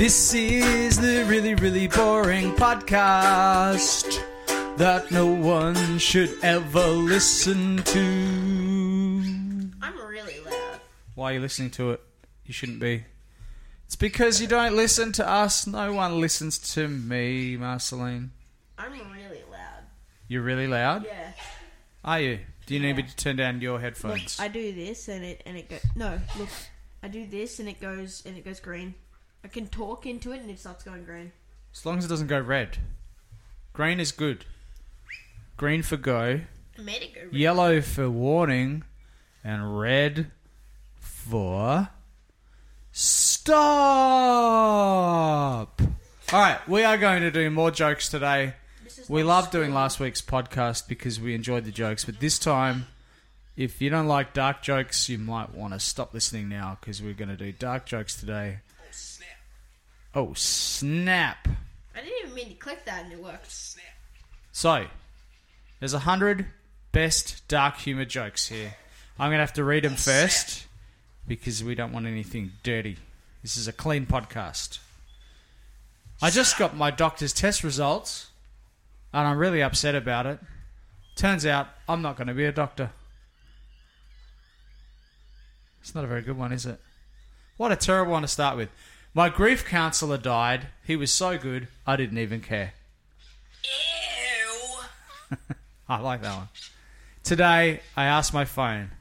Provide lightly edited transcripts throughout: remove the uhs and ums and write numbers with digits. This is the really, really boring podcast that no one should ever listen to. I'm really loud. Why are you listening to it? You shouldn't be. It's because you don't listen to us. No one listens to me, Marceline. I'm really loud. You're really loud? Yeah. Are you? Do you need me to turn down your headphones? Look, I do this and it goes... No, look. I do this and it goes green. I can talk into it and it starts going green. As long as it doesn't go red. Green is good. Green for go. I made it go red. Yellow for warning. And red for... Stop! Alright, we are going to do more jokes today. We loved doing last week's podcast because we enjoyed the jokes, but this time, if you don't like dark jokes, you might want to stop listening now because we're going to do dark jokes today. Oh, snap. Oh, snap. I didn't even mean to click that and it worked. Snap. So, there's 100 best dark humour jokes here. I'm going to have to read them first because we don't want anything dirty. This is a clean podcast. I just got my doctor's test results. And I'm really upset about it. Turns out, I'm not going to be a doctor. It's not a very good one, is it? What a terrible one to start with. My grief counsellor died. He was so good, I didn't even care. Ew. I like that one. Today, I asked my phone,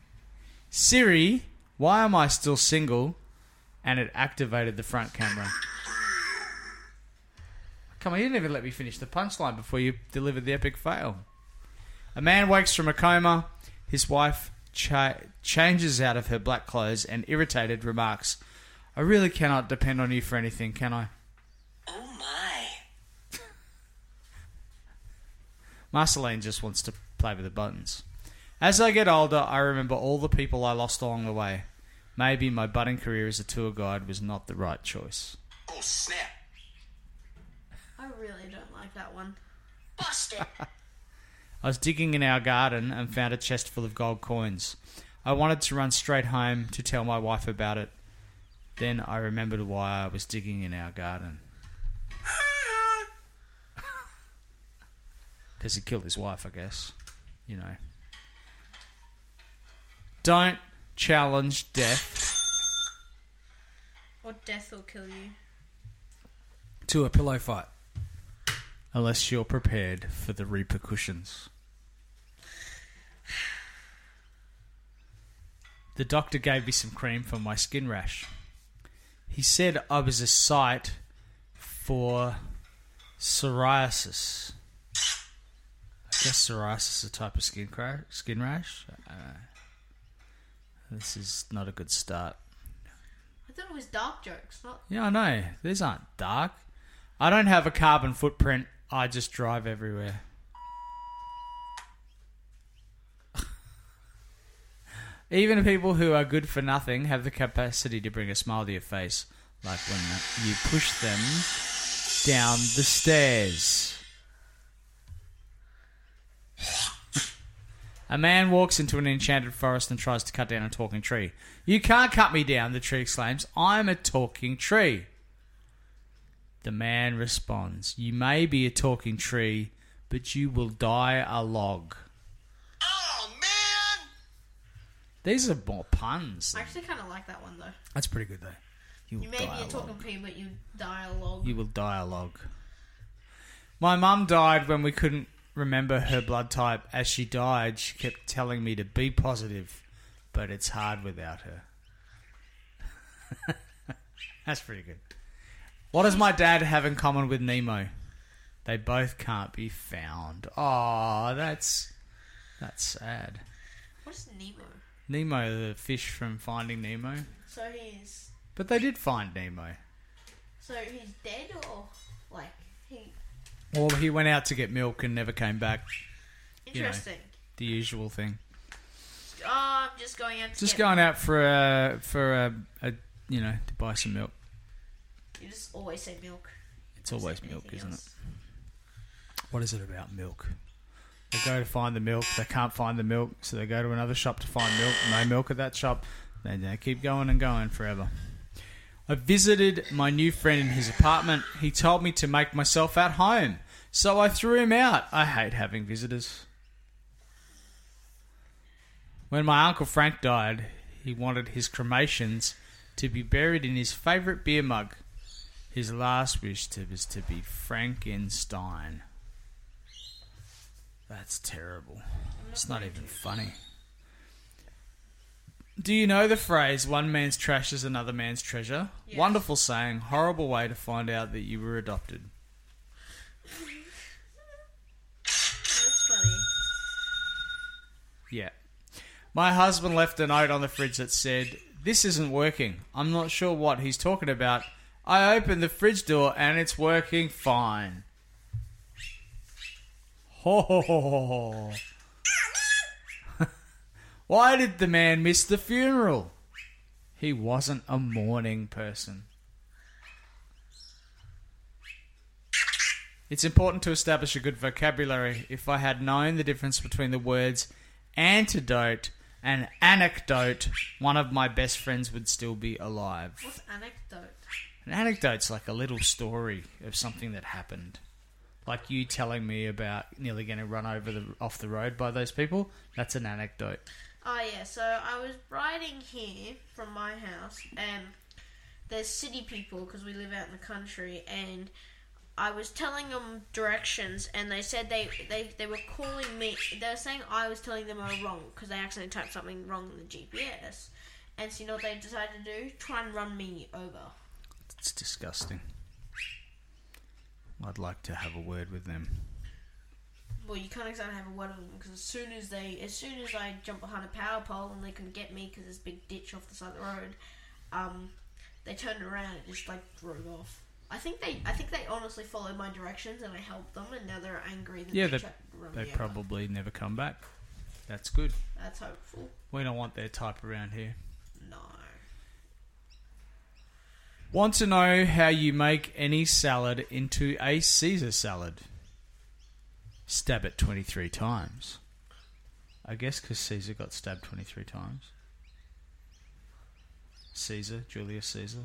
Siri, why am I still single? And it activated the front camera. Come on, you didn't even let me finish the punchline before you delivered the epic fail. A man wakes from a coma. His wife changes out of her black clothes and, irritated, remarks, I really cannot depend on you for anything, can I? Oh, my. Marceline just wants to play with the buttons. As I get older, I remember all the people I lost along the way. Maybe my budding career as a tour guide was not the right choice. Oh, snap. I really don't like that one. Bust it! I was digging in our garden and found a chest full of gold coins. I wanted to run straight home to tell my wife about it. Then I remembered why I was digging in our garden. Because he killed his wife, I guess. You know. Don't challenge death. Or death will kill you. To a pillow fight. Unless you're prepared for the repercussions. The doctor gave me some cream for my skin rash. He said I was a site for psoriasis. I guess psoriasis is a type of skin rash. This is not a good start. I thought it was dark jokes. Not... Yeah, I know. These aren't dark. I don't have a carbon footprint. I just drive everywhere. Even people who are good for nothing have the capacity to bring a smile to your face, like when you push them down the stairs. A man walks into an enchanted forest and tries to cut down a talking tree. You can't cut me down, the tree exclaims. I'm a talking tree. The man responds, you may be a talking tree, but you will die a log. Oh, man! These are more puns. I actually kind of like that one, though. That's pretty good, though. You may be a talking tree, but you die a log. You will die a log. My mum died when we couldn't remember her blood type. As she died, she kept telling me to be positive, but it's hard without her. That's pretty good. What does my dad have in common with Nemo? They both can't be found. Oh, that's sad. What's Nemo? Nemo, the fish from Finding Nemo. So he's... But they did find Nemo. So he's dead or, like, he... Well, he went out to get milk and never came back. Interesting. You know, the usual thing. Oh, I'm just going out to to buy some milk. You just always say milk. It's always milk, isn't it? What is it about milk? They go to find the milk. They can't find the milk. So they go to another shop to find milk. No milk at that shop. They keep going and going forever. I visited my new friend in his apartment. He told me to make myself at home, so I threw him out. I hate having visitors. When my Uncle Frank died, he wanted his cremations to be buried in his favourite beer mug. His last wish was to be Frankenstein. That's terrible. It's not even funny. Do you know the phrase, one man's trash is another man's treasure? Yes. Wonderful saying, horrible way to find out that you were adopted. That's funny. Yeah. My husband left a note on the fridge that said, "This isn't working. I'm not sure what he's talking about. I opened the fridge door and it's working fine." Ho. Why did the man miss the funeral? He wasn't a morning person. It's important to establish a good vocabulary. If I had known the difference between the words antidote and anecdote, one of my best friends would still be alive. What's anecdote? An anecdote's like a little story of something that happened. Like you telling me about nearly getting run over off the road by those people. That's an anecdote. Oh, yeah. So I was riding here from my house and there's city people because we live out in the country, and I was telling them directions and they said they were calling me. They were saying I was telling them I was wrong because they accidentally typed something wrong in the GPS. And so you know what they decided to do? Try and run me over. It's disgusting. I'd like to have a word with them. Well, you can't exactly have a word with them because as soon as I jump behind a power pole and they couldn't get me because there's a big ditch off the side of the road, they turned around and just like drove off. I think they honestly followed my directions and I helped them, and now they're angry. That they probably never come back. That's good. That's hopeful. We don't want their type around here. No. Want to know how you make any salad into a Caesar salad? Stab it 23 times. I guess because Caesar got stabbed 23 times. Caesar, Julius Caesar,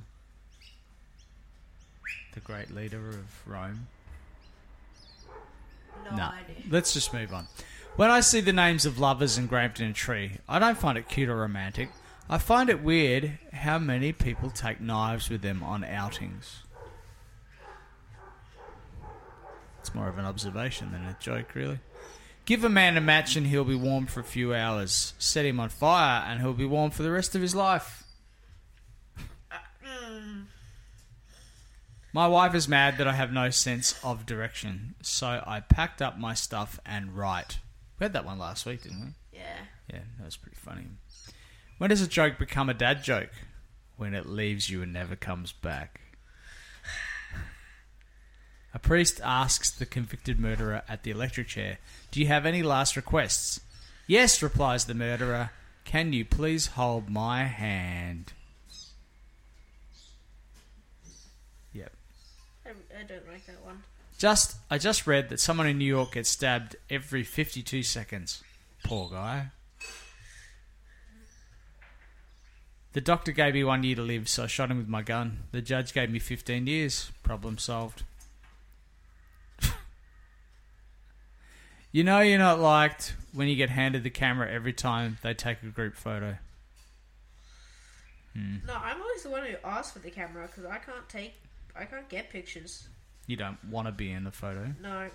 the great leader of Rome. No idea. Let's just move on. When I see the names of lovers engraved in a tree, I don't find it cute or romantic. I find it weird how many people take knives with them on outings. It's more of an observation than a joke, really. Give a man a match and he'll be warm for a few hours. Set him on fire and he'll be warm for the rest of his life. My wife is mad that I have no sense of direction, so I packed up my stuff and right. We had that one last week, didn't we? Yeah. Yeah, that was pretty funny. When does a joke become a dad joke? When it leaves you and never comes back. A priest asks the convicted murderer at the electric chair, "Do you have any last requests?" "Yes," replies the murderer. "Can you please hold my hand?" Yep. I don't like that one. I just read that someone in New York gets stabbed every 52 seconds. Poor guy. The doctor gave me 1 year to live, so I shot him with my gun. The judge gave me 15 years. Problem solved. You know you're not liked when you get handed the camera every time they take a group photo. No, I'm always the one who asks for the camera because I can't get pictures. You don't want to be in the photo? No,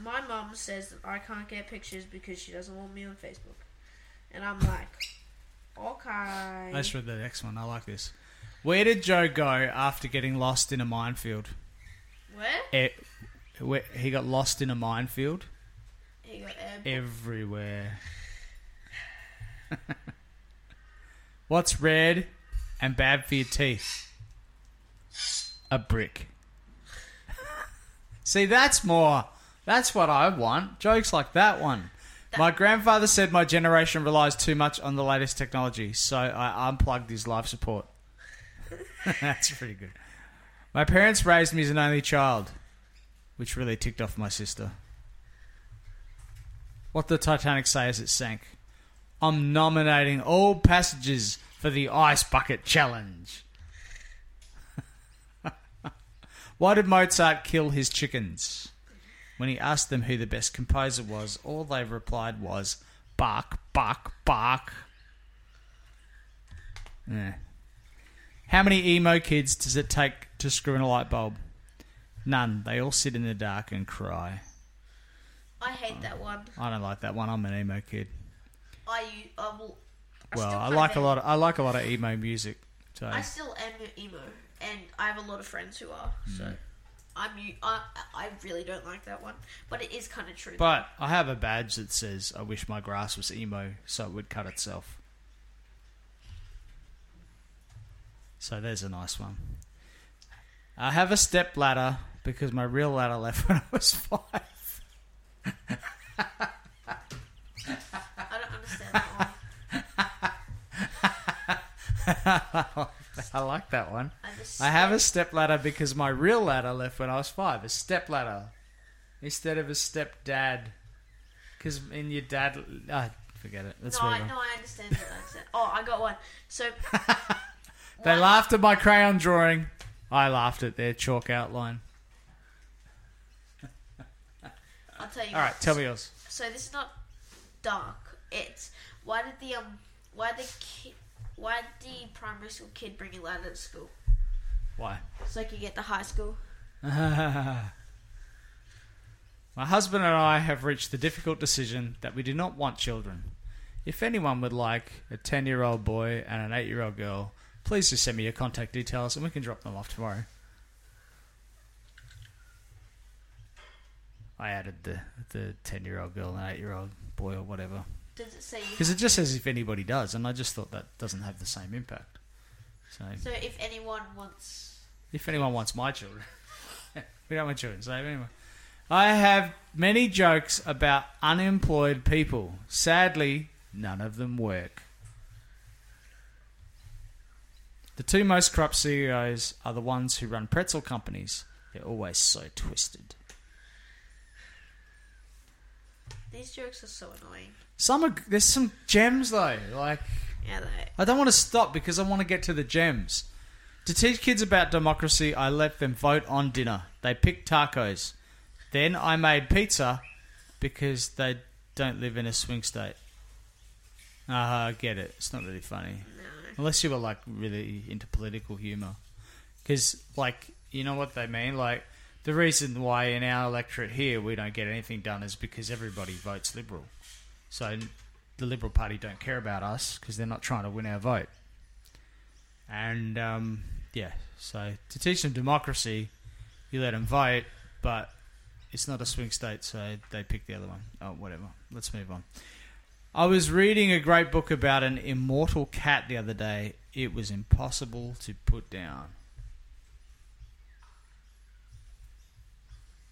my mum says that I can't get pictures because she doesn't want me on Facebook. And I'm like... Okay. Let's read the next one. I like this. Where did Joe go after getting lost in a minefield? Where? He got lost in a minefield. He got everywhere. What's red and bad for your teeth? A brick. See, that's what I want. Jokes like that one. My grandfather said my generation relies too much on the latest technology, so I unplugged his life support. That's pretty good. My parents raised me as an only child, which really ticked off my sister. What did the Titanic say as it sank? "I'm nominating all passengers for the ice bucket challenge." Why did Mozart kill his chickens? When he asked them who the best composer was, all they replied was, bark, bark, bark. Yeah. How many emo kids does it take to screw in a light bulb? None. They all sit in the dark and cry. I hate that one. I don't like that one. I'm an emo kid. I like a lot of emo music. So. I still am emo, and I have a lot of friends who are. Mm. So I really don't like that one, but it is kind of true. But I have a badge that says, "I wish my grass was emo, so it would cut itself." So there's a nice one. I have a step ladder because my real ladder left when I was 5. I don't understand that one. I like that one. I have a step ladder because my real ladder left when I was 5. A step ladder instead of a stepdad. Because in your dad, forget it. That's I understand that. Oh, I got one. So they laughed at my crayon drawing. I laughed at their chalk outline. I'll tell you. All right, tell me yours. So this is not dark. It's why did the primary school kid bring a ladder to school? Why? So he could get to high school. My husband and I have reached the difficult decision that we do not want children. If anyone would like a 10-year-old boy and an 8-year-old girl, please just send me your contact details and we can drop them off tomorrow. I added the 10-year-old girl and 8-year-old boy or whatever. Does it say? Because it just says if anybody does, and I just thought that doesn't have the same impact. So if anyone wants... If anyone wants my children. We don't want children, so anyway. I have many jokes about unemployed people. Sadly, none of them work. The two most corrupt CEOs are the ones who run pretzel companies. They're always so twisted. These jokes are so annoying. There's some gems though. I don't want to stop because I want to get to the gems. To teach kids about democracy, I let them vote on dinner. They picked tacos. Then I made pizza because they don't live in a swing state. I get it. It's not really funny. Unless you were, really into political humour. Because, you know what they mean? The reason why in our electorate here we don't get anything done is because everybody votes Liberal. So the Liberal Party don't care about us because they're not trying to win our vote. And, so to teach them democracy, you let them vote, but it's not a swing state, so they pick the other one. Oh, whatever. Let's move on. I was reading a great book about an immortal cat the other day. It was impossible to put down.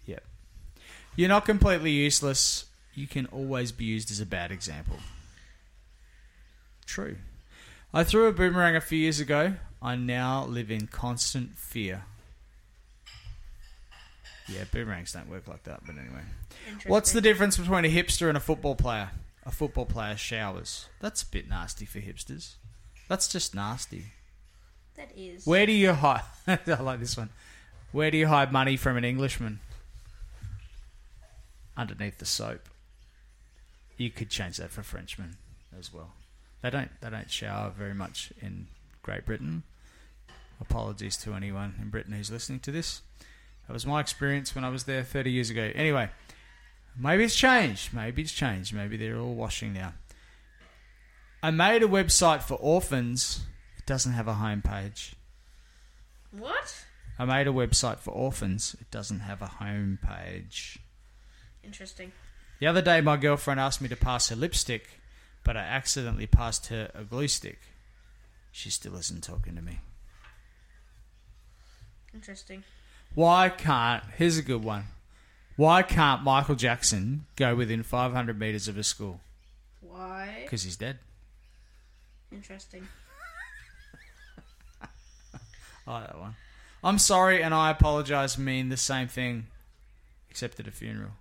Yep. You're not completely useless. You can always be used as a bad example. True. I threw a boomerang a few years ago. I now live in constant fear. Yeah, boomerangs don't work like that, but anyway. What's the difference between a hipster and a football player? A football player showers. That's a bit nasty for hipsters. That's just nasty. That is. Where do you hide... I like this one. Where do you hide money from an Englishman? Underneath the soap. You could change that for Frenchmen as well. They don't shower very much in Great Britain. Apologies to anyone in Britain who's listening to this. That was my experience when I was there 30 years ago. Anyway... Maybe it's changed. Maybe they're all washing now. I made a website for orphans. It doesn't have a homepage. What? I made a website for orphans. It doesn't have a homepage. Interesting. The other day, my girlfriend asked me to pass her lipstick, but I accidentally passed her a glue stick. She still isn't talking to me. Interesting. Here's a good one. Why can't Michael Jackson go within 500 metres of a school? Why? Because he's dead. Interesting. I like that one. I'm sorry and I apologise mean the same thing, except at a funeral.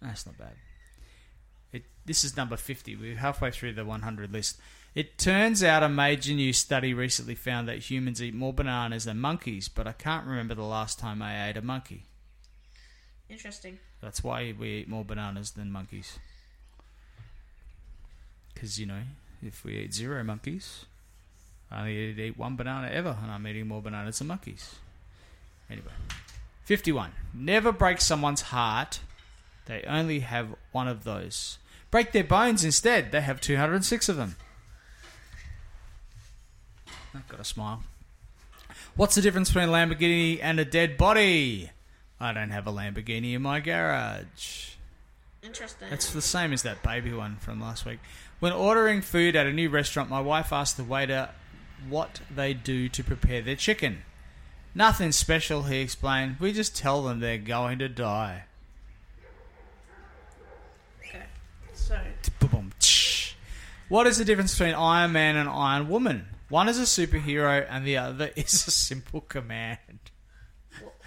That's not bad. This is number 50. We're halfway through the 100 list. It turns out a major new study recently found that humans eat more bananas than monkeys, but I can't remember the last time I ate a monkey. Interesting. That's why we eat more bananas than monkeys. Because, you know, if we eat zero monkeys, I only eat one banana ever, and I'm eating more bananas than monkeys. Anyway. 51. Never break someone's heart. They only have one of those. Break their bones instead. They have 206 of them. I've got a smile. What's the difference between a Lamborghini and a dead body? I don't have a Lamborghini in my garage. Interesting. That's the same as that baby one from last week. When ordering food at a new restaurant, my wife asked the waiter what they do to prepare their chicken. Nothing special, he explained. We just tell them they're going to die. Okay, so... What is the difference between Iron Man and Iron Woman? One is a superhero and the other is a simple command.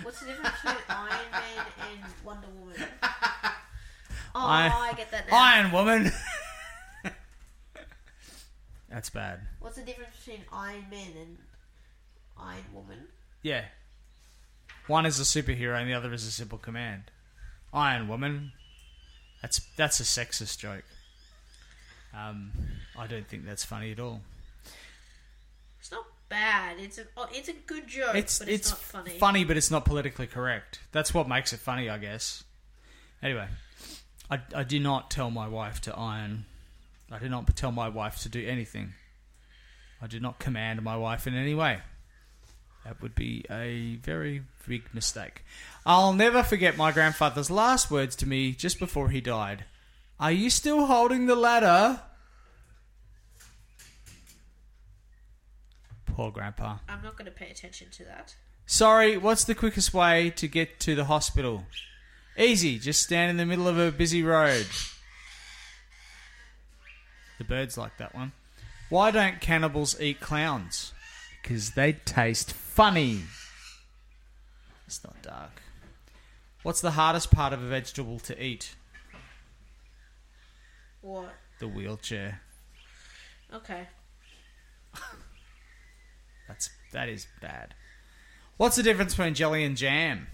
What's the difference between Iron Man and Wonder Woman? Oh, I get that now. Iron Woman! That's bad. What's the difference between Iron Man and Iron Woman? Yeah. One is a superhero and the other is a simple command. Iron Woman. That's a sexist joke. I don't think that's funny at all. It's not bad. It's a good joke, but it's not funny. It's funny, but it's not politically correct. That's what makes it funny, I guess. Anyway, I do not tell my wife to iron. I do not tell my wife to do anything. I do not command my wife in any way. That would be a very big mistake. I'll never forget my grandfather's last words to me just before he died. Are you still holding the ladder? Poor Grandpa. I'm not going to pay attention to that. Sorry, what's the quickest way to get to the hospital? Easy, just stand in the middle of a busy road. The birds like that one. Why don't cannibals eat clowns? Because they taste funny. It's not dark. What's the hardest part of a vegetable to eat? What? The wheelchair. Okay. That is bad. What's the difference between jelly and jam?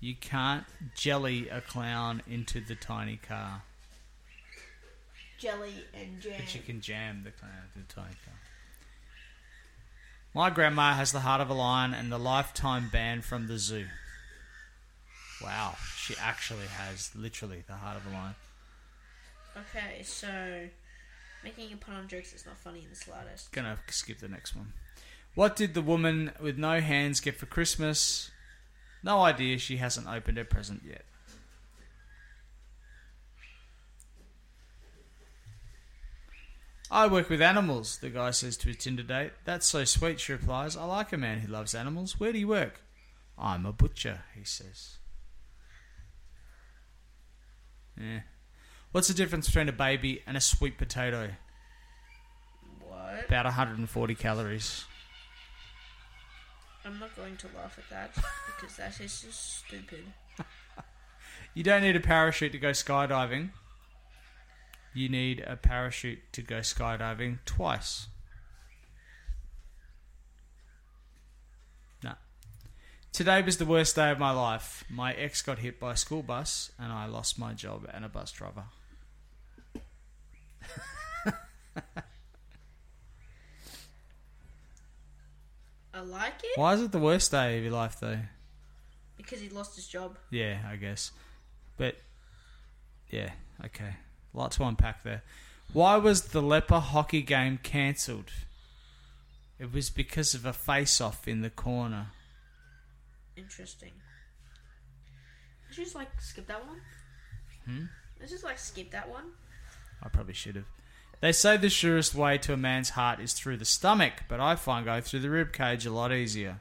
You can't jelly a clown into the tiny car. Jelly and jam. But you can jam the clown into the tiny car. My grandma has the heart of a lion and the lifetime ban from the zoo. Wow, she actually has literally the heart of a lion. Okay, so making a pun on jokes is not funny in the slightest. Gonna skip the next one. What did the woman with no hands get for Christmas? No idea, she hasn't opened her present yet. I work with animals, the guy says to his Tinder date. That's so sweet, she replies. I like a man who loves animals. Where do you work? I'm a butcher, he says. Yeah. What's the difference between a baby and a sweet potato? What? About 140 calories. I'm not going to laugh at that because that is just stupid. You don't need a parachute to go skydiving. You need a parachute to go skydiving twice. No. Today was the worst day of my life. My ex got hit by a school bus and I lost my job and a bus driver. I like it. Why is it the worst day of your life, though? Because he lost his job. Yeah, I guess. But, yeah, okay. A lot to unpack there. Why was the leper hockey game cancelled? It was because of a face-off in the corner. Interesting. Did you just, skip that one? Did you just, skip that one? I probably should have. They say the surest way to a man's heart is through the stomach, but I find going through the ribcage a lot easier.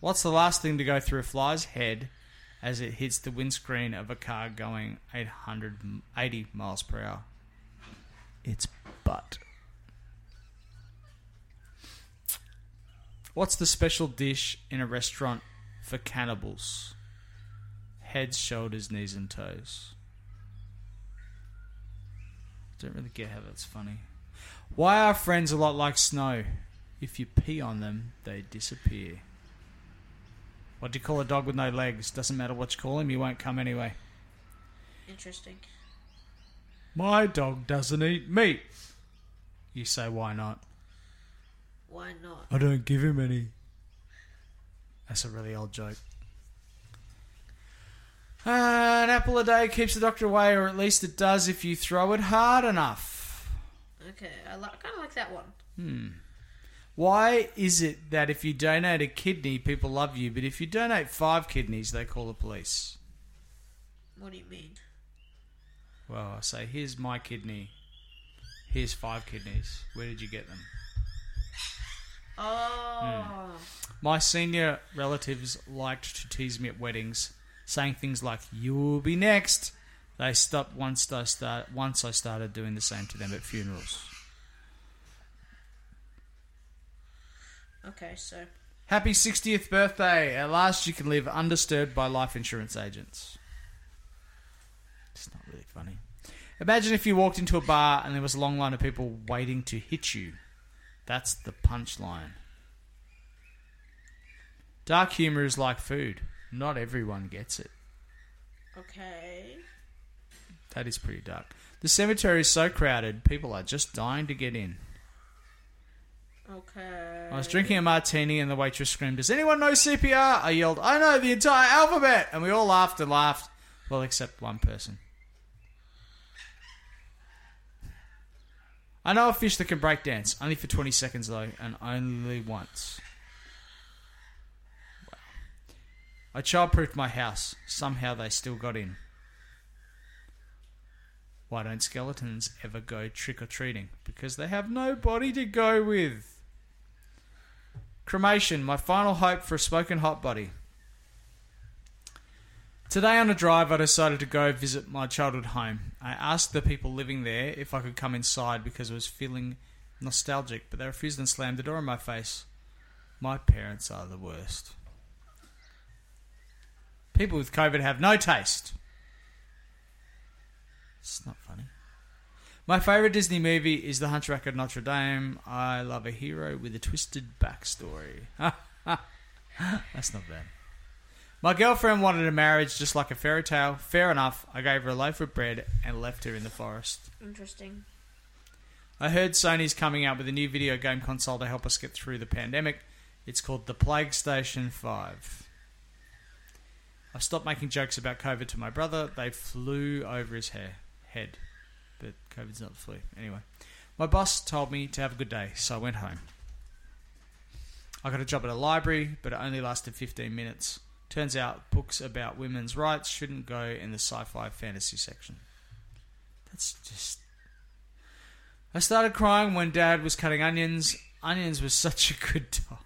What's the last thing to go through a fly's head as it hits the windscreen of a car going 880 miles per hour? Its butt. What's the special dish in a restaurant for cannibals? head, shoulders, knees, and toes. Don't really get how that's funny. Why are friends a lot like snow? If you pee on them, they disappear. What do you call a dog with no legs? Doesn't matter what you call him, he won't come anyway. Interesting. My dog doesn't eat meat. You say, why not? Why not? I don't give him any. That's a really old joke. An apple a day keeps the doctor away, or at least it does if you throw it hard enough. Okay, I kind of like that one. Why is it that if you donate a kidney, people love you, but if you donate 5 kidneys, they call the police? What do you mean? Well, I say, here's my kidney. Here's 5 kidneys. Where did you get them? Oh. My senior relatives liked to tease me at weddings, saying things like, you'll be next. They stopped once I started doing the same to them at funerals. Okay, so... Happy 60th birthday. At last you can live undisturbed by life insurance agents. It's not really funny. Imagine if you walked into a bar and there was a long line of people waiting to hit you. That's the punchline. Dark humour is like food. Not everyone gets it. Okay. That is pretty dark. The cemetery is so crowded, people are just dying to get in. Okay. I was drinking a martini and the waitress screamed, does anyone know CPR? I yelled, I know the entire alphabet! And we all laughed and laughed. Well, except one person. I know a fish that can break dance, only for 20 seconds though, and only once. Wow. I childproofed my house. Somehow they still got in. Why don't skeletons ever go trick-or-treating? Because they have no body to go with. Cremation, my final hope for a smoking hot body. Today on a drive, I decided to go visit my childhood home. I asked the people living there if I could come inside because I was feeling nostalgic, but they refused and slammed the door in my face. My parents are the worst. People with COVID have no taste. It's not funny. My favourite Disney movie is The Hunchback of Notre Dame. I love a hero with a twisted backstory. That's not bad. My girlfriend wanted a marriage just like a fairy tale. Fair enough. I gave her a loaf of bread and left her in the forest. Interesting. I heard Sony's coming out with a new video game console to help us get through the pandemic. It's called the PlayStation 5. I stopped making jokes about COVID to my brother. They flew over his head. But COVID's not the flu. Anyway. My boss told me to have a good day, so I went home. I got a job at a library, but it only lasted 15 minutes. Turns out books about women's rights shouldn't go in the sci-fi fantasy section. That's just... I started crying when Dad was cutting onions. Onions was such a good dog.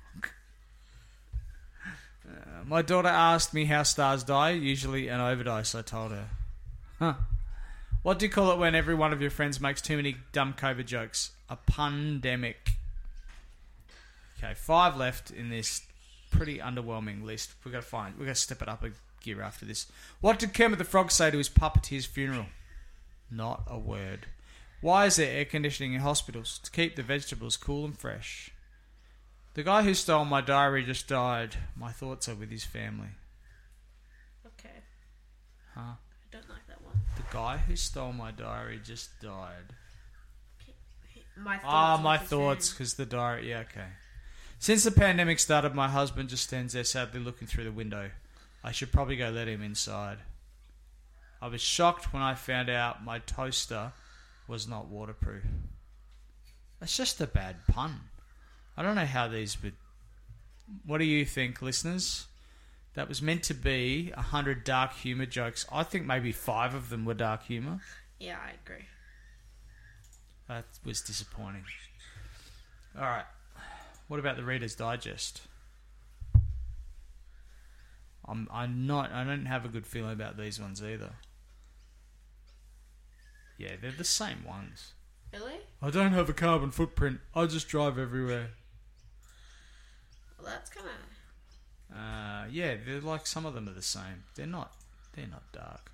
My daughter asked me how stars die, usually an overdose, I told her. Huh. What do you call it when every one of your friends makes too many dumb COVID jokes? A pandemic. Okay, 5 left in this... pretty underwhelming list. We're going to step it up a gear after this. What did Kermit the Frog say to his puppeteer's funeral? Not a word. Why is there air conditioning in hospitals? To keep the vegetables cool and fresh. The guy who stole my diary just died. My thoughts are with his family. Okay. Huh? I don't like that one. The guy who stole my diary just died. My thoughts. My thoughts, because the diary... Yeah, okay. Since the pandemic started, my husband just stands there sadly looking through the window. I should probably go let him inside. I was shocked when I found out my toaster was not waterproof. That's just a bad pun. I don't know how these would... What do you think, listeners? That was meant to be 100 dark humour jokes. I think maybe 5 of them were dark humour. Yeah, I agree. That was disappointing. All right. What about the Reader's Digest? I don't have a good feeling about these ones either. Yeah, they're the same ones. Really? I don't have a carbon footprint. I just drive everywhere. Well, that's kind of... yeah, they're like some of them are the same. They're not. They're not dark.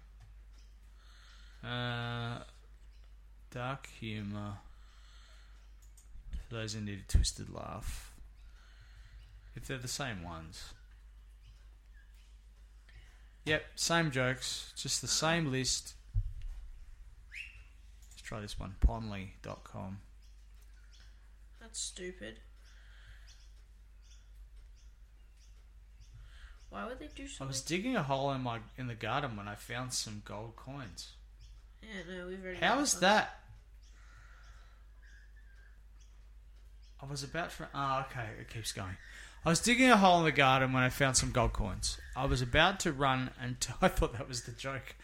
Dark humour. For those who need a twisted laugh. If they're the same ones. Yep, same jokes. Just the same list. Let's try this one. Ponley.com. That's stupid. Why would they do something? I was digging a hole in the garden when I found some gold coins. Yeah, no, we've already... How is that? I was about to... Oh, okay, it keeps going. I was digging a hole in the garden when I found some gold coins. I was about to run and... I thought that was the joke.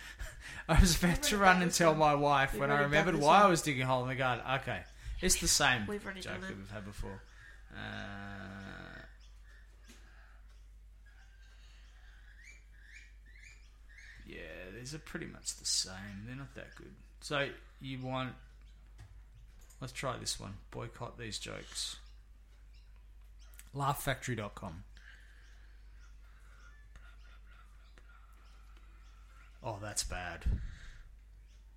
I was about to run and tell my wife when I remembered why I was digging a hole in the garden. Okay, it's the same joke that we've had before. Yeah, these are pretty much the same. They're not that good. So you want... Let's try this one. Boycott these jokes. Laughfactory.com. Oh, that's bad.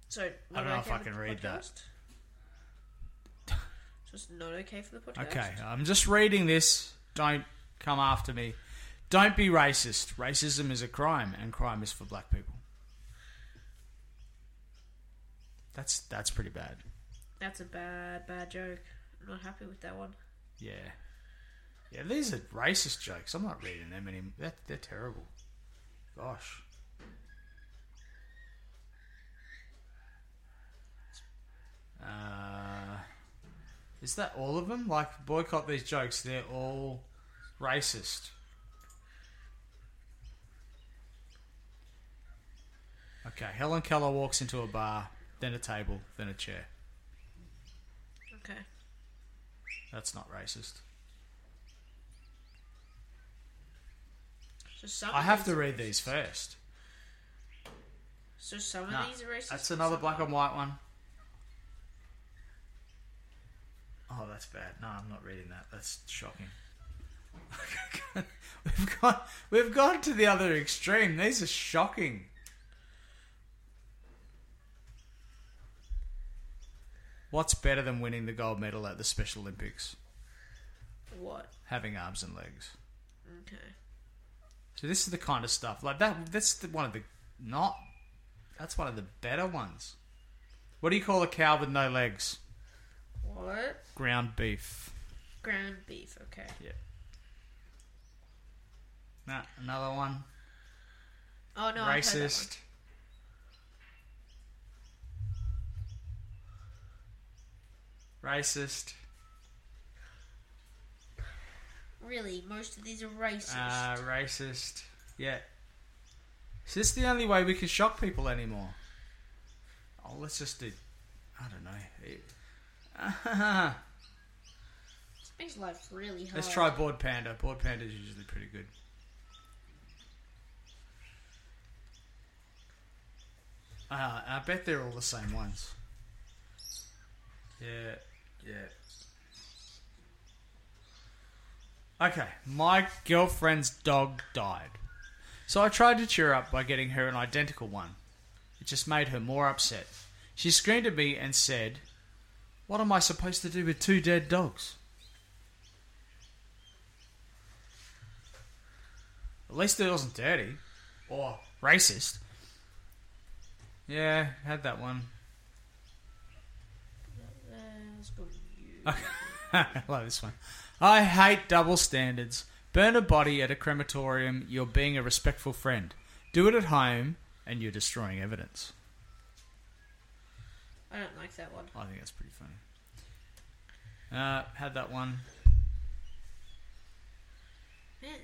So I don't know if I can read that. Just not okay for the podcast? Okay, I'm just reading this. Don't come after me. Don't be racist. Racism is a crime, and crime is for black people. That's pretty bad. That's a bad joke. I'm not happy with that one. Yeah. Yeah, these are racist jokes. I'm not reading them anymore. They're terrible. Gosh. Is that all of them? Like, boycott these jokes. They're all racist. Okay, Helen Keller walks into a bar, then a table, then a chair. Okay. That's not racist. So I have to read these first. So some of these are racist? That's another black and white one. Oh, that's bad. No, I'm not reading that. That's shocking. We've gone to the other extreme. These are shocking. What's better than winning the gold medal at the Special Olympics? What? Having arms and legs. Okay. So this is the kind of stuff like that. That's one of the better ones. What do you call a cow with no legs? What? Ground beef. Ground beef. Okay. Yep. Nah, another one. Oh no! Racist. Racist. Really? Most of these are racist. Racist. Yeah. Is this the only way we can shock people anymore? Oh, let's just do... I don't know. This makes life really hard. Let's try Bored Panda. Bored Panda's usually pretty good. I bet they're all the same ones. Yeah. Yeah. Okay, my girlfriend's dog died. So I tried to cheer up by getting her an identical one. It just made her more upset. She screamed at me and said, "What am I supposed to do with two dead dogs?" At least it wasn't dirty. Or racist. Yeah, had that one. Let's go to you. I like this one. I hate double standards. Burn a body at a crematorium, you're being a respectful friend. Do it at home, and you're destroying evidence. I don't like that one. I think that's pretty funny. Had that one.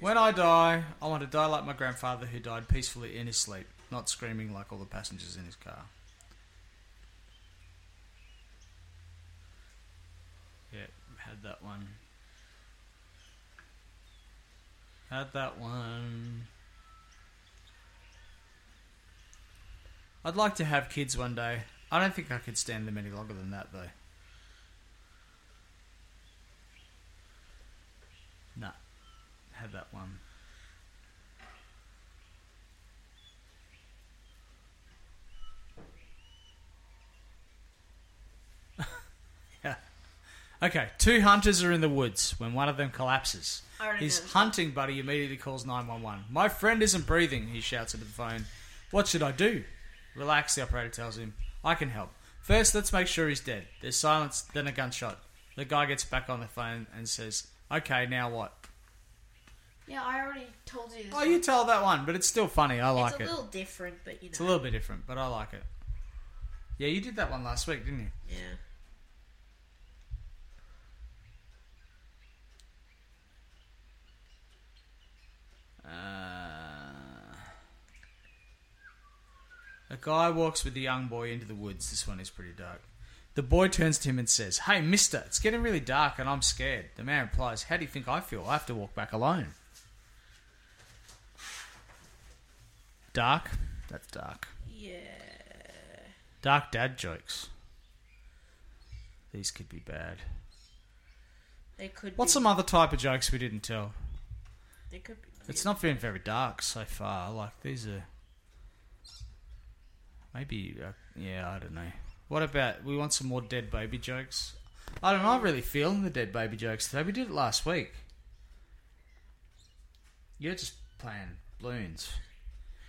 When I die, I want to die like my grandfather who died peacefully in his sleep, not screaming like all the passengers in his car. Yeah, had that one. Had that one. I'd like to have kids one day. I don't think I could stand them any longer than that, though. Nah. Had that one. Okay, two hunters are in the woods when one of them collapses. His hunting buddy immediately calls 911. My friend isn't breathing, he shouts into the phone. What should I do? Relax, the operator tells him. I can help. First, let's make sure he's dead. There's silence, then a gunshot. The guy gets back on the phone and says, okay, now what? Yeah, I already told you this. Oh, you told that one, but it's still funny. I like it. It's a little different, but you know. It's a little bit different, but I like it. Yeah, you did that one last week, didn't you? Yeah. A guy walks with the young boy into the woods. This one is pretty dark. The boy turns to him and says, hey, mister, it's getting really dark and I'm scared. The man replies, how do you think I feel? I have to walk back alone. Dark? That's dark. Yeah. Dark dad jokes. These could be bad. They could be. What's some other type of jokes we didn't tell? They could be. It's not been very dark so far. Like, these are... Maybe... yeah, I don't know. What about... We want some more dead baby jokes. I don't know. I'm really feeling the dead baby jokes today. We did it last week. You're just playing Bloons.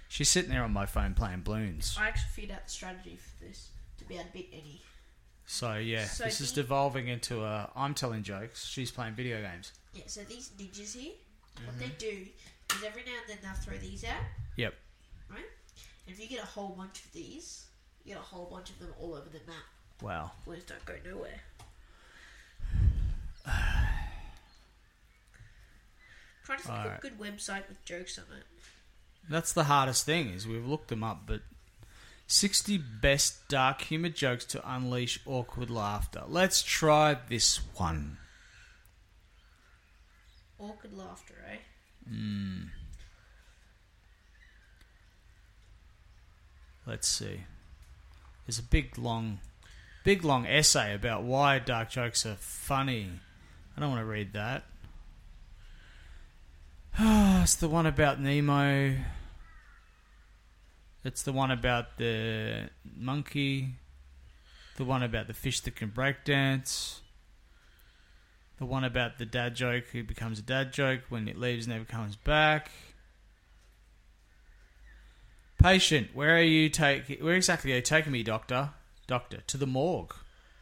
She's sitting there on my phone playing Bloons. I actually figured out the strategy for this. To be able to beat Eddie. So, yeah. So this is devolving into a... I'm telling jokes. She's playing video games. Yeah, so these ninjas here... What they do is every now and then they'll throw these out. Yep. Right? And if you get a whole bunch of these, you get a whole bunch of them all over the map. Wow. Words don't go nowhere. Try to think of a good website with jokes on it. That's the hardest thing, is we've looked them up, but 60 best dark humour jokes to unleash awkward laughter. Let's try this one. Awkward laughter, eh? Mm. Let's see. There's a big long essay about why dark jokes are funny. I don't want to read that. It's the one about Nemo. It's the one about the monkey. The one about the fish that can breakdance. The one about the dad joke who becomes a dad joke when it leaves, never comes back. Patient, where exactly are you taking me, doctor? Doctor, to the morgue.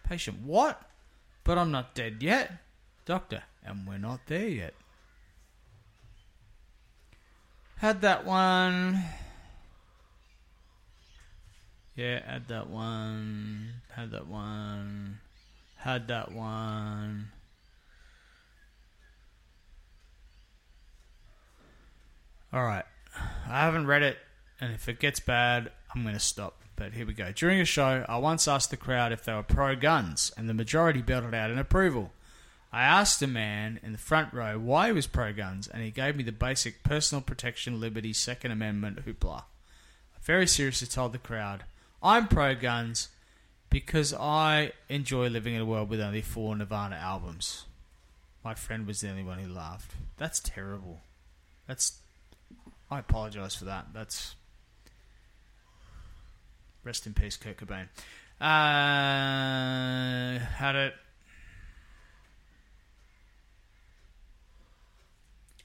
Patient, what? But I'm not dead yet. Doctor, and we're not there yet. Had that one. Yeah, had that one. Had that one. Had that one. Alright, I haven't read it, and if it gets bad, I'm going to stop. But here we go. During a show, I once asked the crowd if they were pro-guns, and the majority belted out in approval. I asked a man in the front row why he was pro-guns, and he gave me the basic personal protection, liberty, Second Amendment hoopla. I very seriously told the crowd, I'm pro-guns because I enjoy living in a world with only 4 Nirvana albums. My friend was the only one who laughed. That's terrible. I apologise for that. That's... Rest in peace, Kurt Cobain. Had it...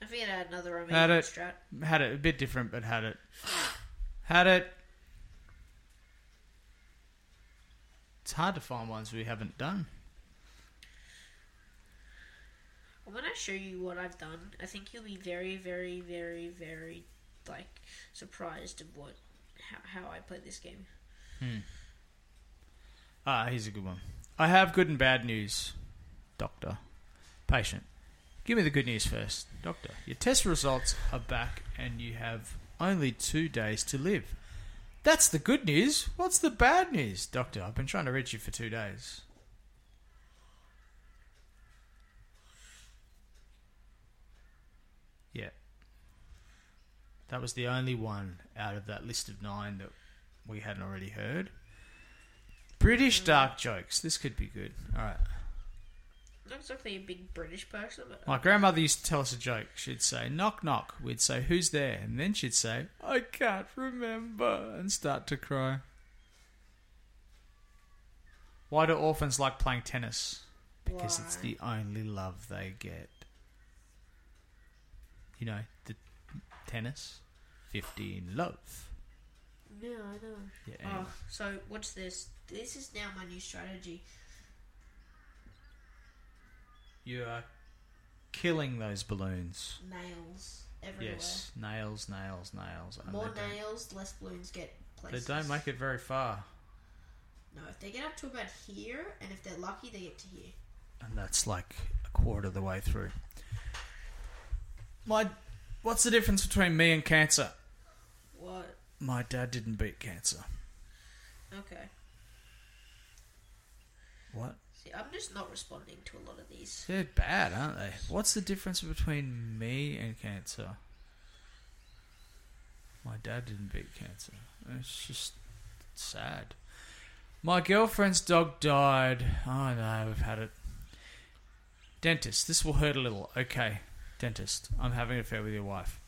I think I had another Romanian strat. Had it. A bit different, but had it. Had it. It's hard to find ones we haven't done. I'm going to show you what I've done. I think you'll be very, very, very, very... surprised of how I played this game. Here's a good one. I have good and bad news. Doctor. Patient. Give me the good news first. Doctor. Your test results are back and you have only 2 days to live. That's the good news. What's the bad news? Doctor, I've been trying to reach you for 2 days. Yeah. That was the only one out of that list of 9 that we hadn't already heard. British dark jokes. This could be good. All right. Not exactly a big British person, but... My grandmother used to tell us a joke. She'd say, knock, knock. We'd say, who's there? And then she'd say, I can't remember, and start to cry. Why do orphans like playing tennis? because it's the only love they get. You know, the tennis, 15 love. No, I don't know. Yeah, anyway. Oh, so what's this? This is now my new strategy. You are killing those balloons. Nails everywhere. Yes, nails. More nails, less balloons get places. They don't make it very far. No, if they get up to about here, and if they're lucky, they get to here. And that's like a quarter of the way through. What's the difference between me and cancer? What? My dad didn't beat cancer. Okay. What? See, I'm just not responding to a lot of these. They're bad, aren't they? What's the difference between me and cancer? My dad didn't beat cancer. It's just sad. My girlfriend's dog died. Oh no, we've had it. Dentist, this will hurt a little. Okay, dentist, I'm having an affair with your wife.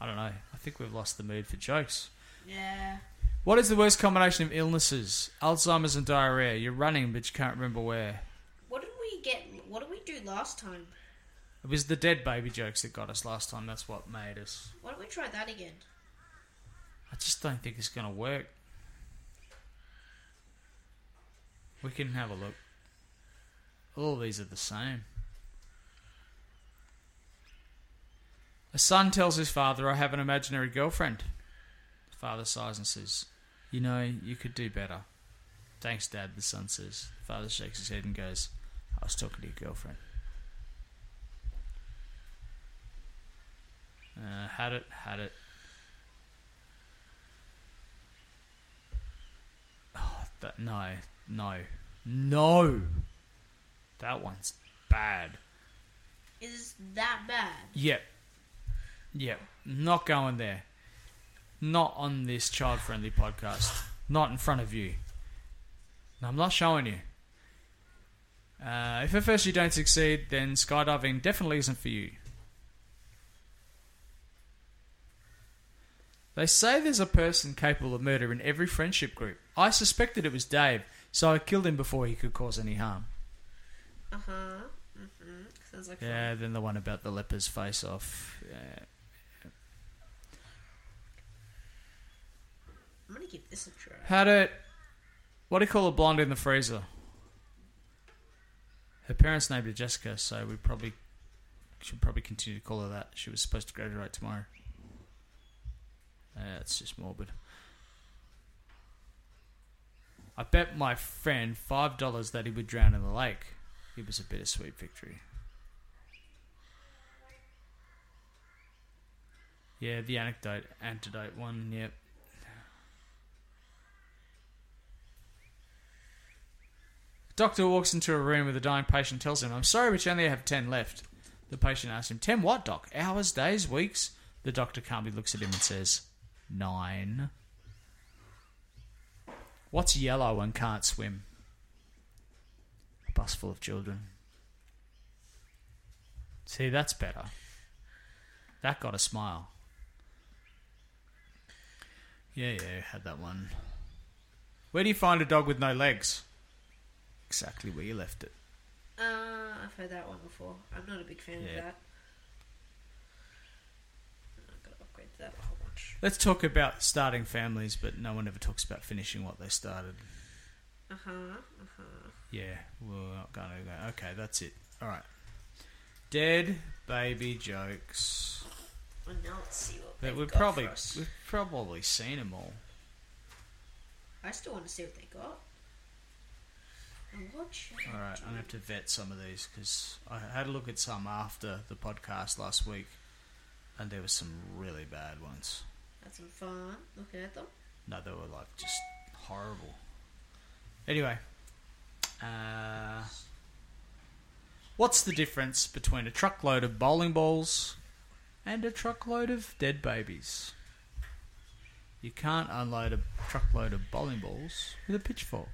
I don't know. I think we've lost the mood for jokes. Yeah. What is the worst combination of illnesses? Alzheimer's and diarrhea. You're running, but you can't remember where. What did we do last time? It was the dead baby jokes that got us last time. That's what made us. Why don't we try that again? I just don't think it's going to work. We can have a look. All these are the same. A son tells his father, I have an imaginary girlfriend. The father sighs and says, you know, you could do better. Thanks, Dad, the son says. The father shakes his head and goes, I was talking to your girlfriend. Had it. Oh, that, no. That one's bad. Is that bad? Yep. Not going there. Not on this child-friendly podcast. Not in front of you. I'm not showing you. If at first you don't succeed, then skydiving definitely isn't for you. They say there's a person capable of murder in every friendship group. I suspected it was Dave, so I killed him before he could cause any harm. Uh-huh. Mm-hmm. Sounds like fun. Then the one about the leper's face off. Yeah. I'm going to give this a try. Had it. What do you call a blonde in the freezer? Her parents named her Jessica, so we should probably continue to call her that. She was supposed to graduate tomorrow. It's just morbid. I bet my friend $5 that he would drown in the lake. It was a bittersweet victory. Yeah, the antidote one, yep. Doctor walks into a room with a dying patient, tells him, I'm sorry, but you only have 10 left. The patient asks him, 10 what, doc? Hours, days, weeks? The doctor calmly looks at him and says, 9. What's yellow and can't swim? A bus full of children. See, that's better. That got a smile. Yeah, had that one. Where do you find a dog with no legs? Exactly where you left it. I've heard that one before. I'm not a big fan of that. I've got to upgrade that a whole bunch. Let's talk about starting families, but no one ever talks about finishing what they started. Yeah, we're not going to go. Okay, that's it. All right. Dead baby jokes. Well, now let's see what they've got for us. We've probably seen them all. I still want to see what they got. Alright, I'm going to have to vet some of these because I had a look at some after the podcast last week and there were some really bad ones. Had some fun looking at them? No, they were like just horrible. Anyway, what's the difference between a truckload of bowling balls and a truckload of dead babies? You can't unload a truckload of bowling balls with a pitchfork.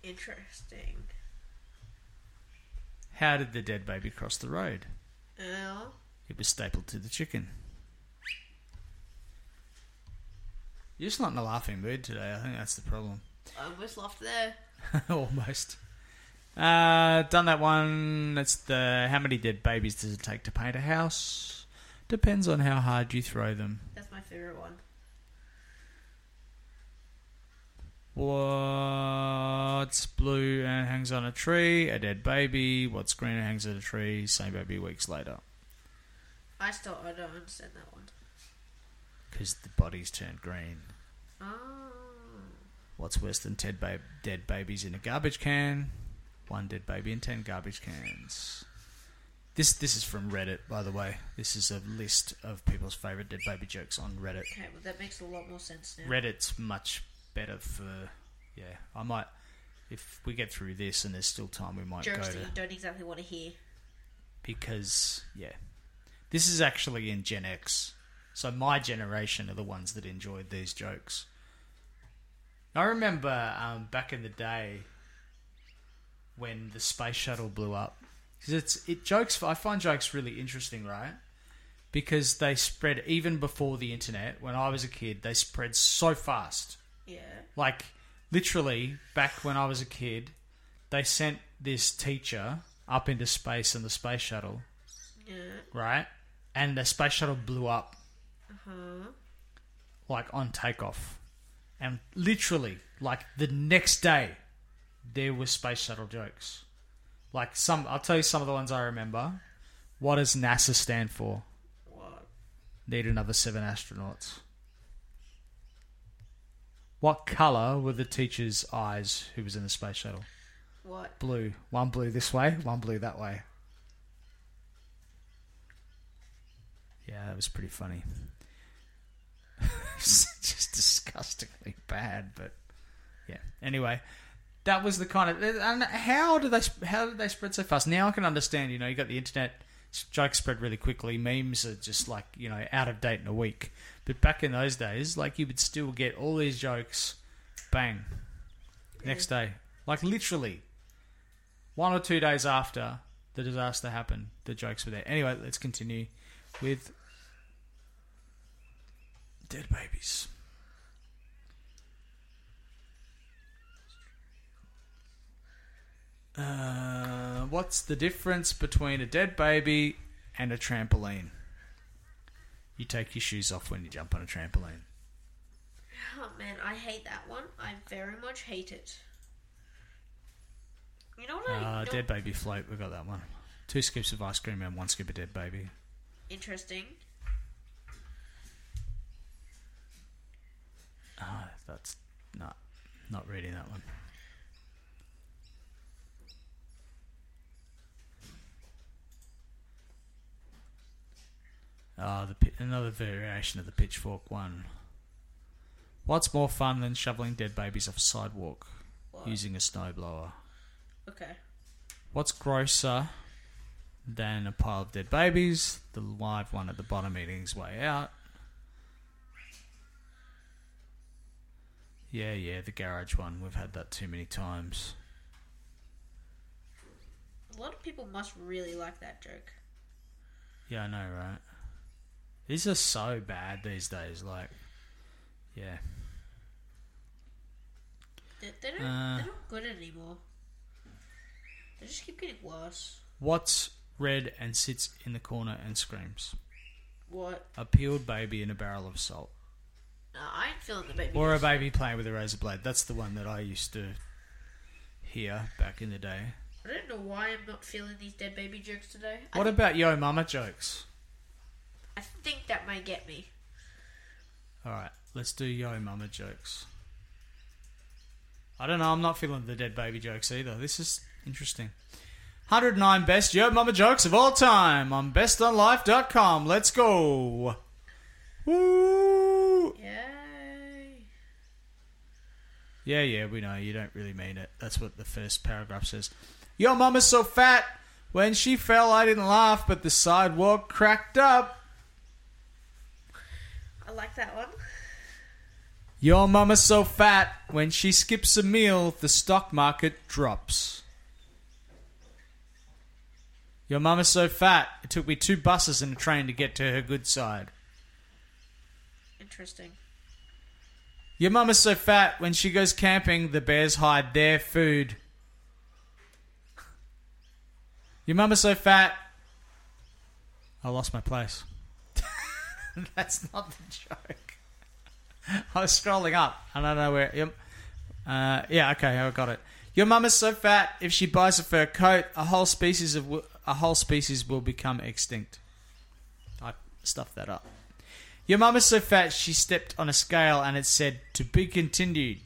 Interesting. How did the dead baby cross the road? It was stapled to the chicken. You're just not in a laughing mood today. I think that's the problem. I almost laughed there. Almost. Done that one. That's the how many dead babies does it take to paint a house? Depends on how hard you throw them. That's my favourite one. What's blue and hangs on a tree? A dead baby. What's green and hangs on a tree? Same baby weeks later. I don't understand that one. Because the body's turned green. Oh. What's worse than dead babies in a garbage can? One dead baby in 10 garbage cans. This is from Reddit, by the way. This is a list of people's favourite dead baby jokes on Reddit. Okay, well that makes a lot more sense now. Reddit's much better for... Yeah, I might... If we get through this and there's still time, we might jokes go to... Jokes that you don't exactly want to hear. Because, yeah. This is actually in Gen X. So my generation are the ones that enjoyed these jokes. I remember back in the day when the space shuttle blew up. Because I find jokes really interesting, right? Because they spread even before the internet. When I was a kid, they spread so fast. Yeah. Like, literally, back when I was a kid, they sent this teacher up into space in the space shuttle. Yeah. Right? And the space shuttle blew up. Uh-huh. Like, on takeoff. And literally, like, the next day, there were space shuttle jokes. Like, I'll tell you some of the ones I remember. What does NASA stand for? What? Need another 7 astronauts. What colour were the teacher's eyes who was in the space shuttle? What? Blue. One blue this way, one blue that way. Yeah, that was pretty funny. Just disgustingly bad, but yeah. Anyway, that was the kind of. And how did they spread so fast? Now I can understand. You got the internet, jokes spread really quickly. Memes are just like out of date in a week. But back in those days, like you would still get all these jokes, bang, next day. Like literally, 1 or 2 days after the disaster happened, the jokes were there. Anyway, let's continue with. Dead babies. What's the difference between a dead baby and a trampoline? You take your shoes off when you jump on a trampoline. Oh man, I hate that one. I very much hate it. You know what I... Dead baby float, we got that one. 2 scoops of ice cream and 1 scoop of dead baby. Interesting. That's not reading that one. Another variation of the pitchfork one. What's more fun than shoveling dead babies off a sidewalk? What? Using a snowblower. Okay. What's grosser than a pile of dead babies? The live one at the bottom eating his way out. Yeah, the garage one. We've had that too many times. A lot of people must really like that joke. Yeah, I know, right? These are so bad these days, like... Yeah. They're not good anymore. They just keep getting worse. What's red and sits in the corner and screams? What? A peeled baby in a barrel of salt. No, I ain't feeling the baby. Or a baby playing with a razor blade. That's the one that I used to hear back in the day. I don't know why I'm not feeling these dead baby jokes today. What about yo mama jokes? I think that might get me. Alright, let's do yo mama jokes. I don't know, I'm not feeling the dead baby jokes either. This is interesting. 109 best yo mama jokes of all time on bestonlife.com. Let's go. Woo! Yay! Yeah, we know. You don't really mean it. That's what the first paragraph says. Your mama's so fat. When she fell, I didn't laugh, but the sidewalk cracked up. I like that one. Your mama's so fat. When she skips a meal, the stock market drops. Your mama's so fat. It took me 2 buses and a train to get to her good side. Interesting. Your mum is so fat, when she goes camping, the bears hide their food. Your mum is so fat. I lost my place. That's not the joke. I was scrolling up. I don't know where... yeah, okay, I got it. Your mum is so fat, if she buys a fur coat, a whole species will become extinct. I stuffed that up. Your mum is so fat, she stepped on a scale and it said, to be continued.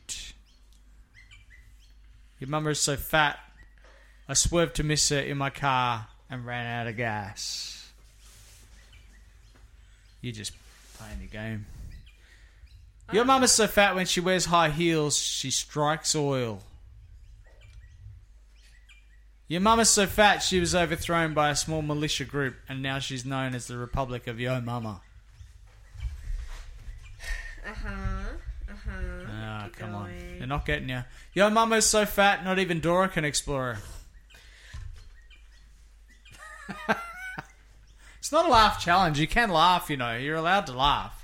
Your mum is so fat, I swerved to miss her in my car and ran out of gas. You're just playing the game. Your mum is so fat, when she wears high heels, she strikes oil. Your mum is so fat, she was overthrown by a small militia group and now she's known as the Republic of Yo Mama. Ah, come on. They're not getting you. Yo Mama is so fat, not even Dora can explore her. It's not a laugh challenge. You can laugh, you know. You're allowed to laugh.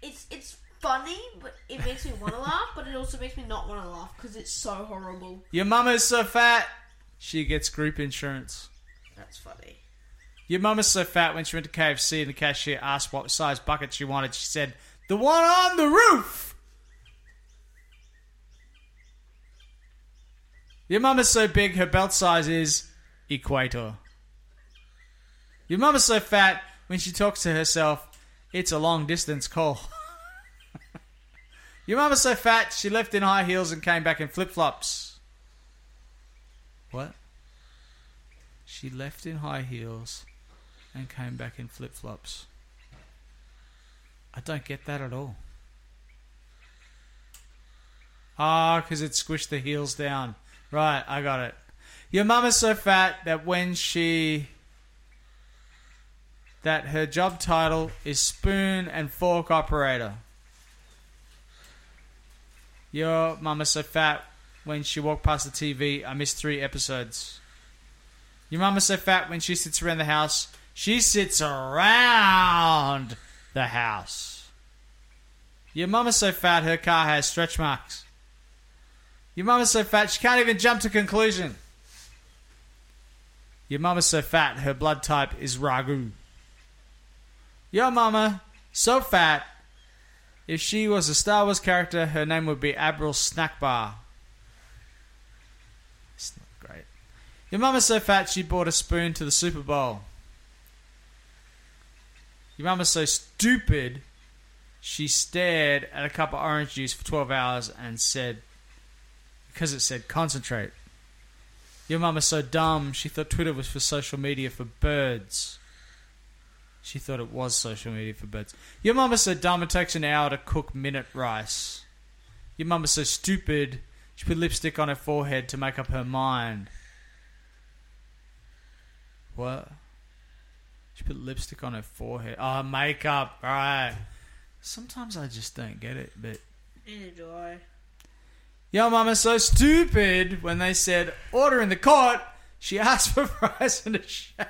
It's funny, but it makes me want to laugh, but it also makes me not want to laugh because it's so horrible. Your mum is so fat, she gets group insurance. That's funny. Your mum is so fat, when she went to KFC and the cashier asked what size bucket she wanted, she said, the one on the roof! Your mum is so big, her belt size is equator. Your mum is so fat, when she talks to herself, it's a long distance call. Your mum is so fat, she left in high heels and came back in flip-flops. What? She left in high heels and came back in flip-flops. I don't get that at all. Ah, because it squished the heels down. Right, I got it. Your mum is so fat that when she... that her job title is spoon and fork operator. Your mum is so fat, when she walked past the TV, I missed 3 episodes. Your mum is so fat, when she sits around the house, she sits around the house. Your mum is so fat, her car has stretch marks. Your mum is so fat, she can't even jump to conclusion. Your mum is so fat, her blood type is ragu. Your mama, so fat, if she was a Star Wars character, her name would be Admiral Snackbar. It's not great. Your mama's so fat, she bought a spoon to the Super Bowl. Your mama's so stupid, she stared at a cup of orange juice for 12 hours and said, because it said concentrate. Your mama's so dumb, she thought Twitter was for social media for birds. She thought it was social media for birds. Your mum is so dumb, it takes an hour to cook minute rice. Your mum is so stupid, she put lipstick on her forehead to make up her mind. What? She put lipstick on her forehead. Oh, makeup, right. Sometimes I just don't get it, but... neither do I. Your mum is so stupid, when they said, order in the court, she asked for fries and a shake.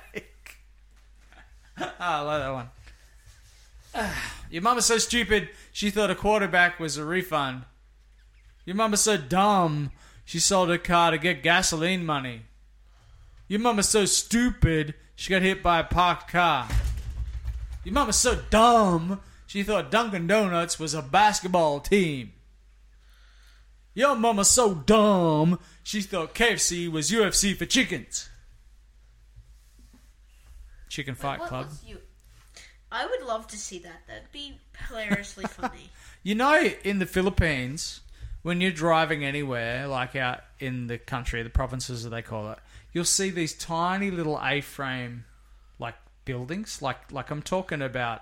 I like that one. Your mum is so stupid, she thought a quarterback was a refund. Your mum is so dumb, she sold her car to get gasoline money. Your mum is so stupid, she got hit by a parked car. Your mum is so dumb, she thought Dunkin' Donuts was a basketball team. Your mum is so dumb, she thought KFC was UFC for chickens. Chicken Fight Club. I would love to see that. That'd be hilariously funny. You know, in the Philippines, when you're driving anywhere, like out in the country, the provinces as they call it, you'll see these tiny little A-frame like buildings. Like I'm talking about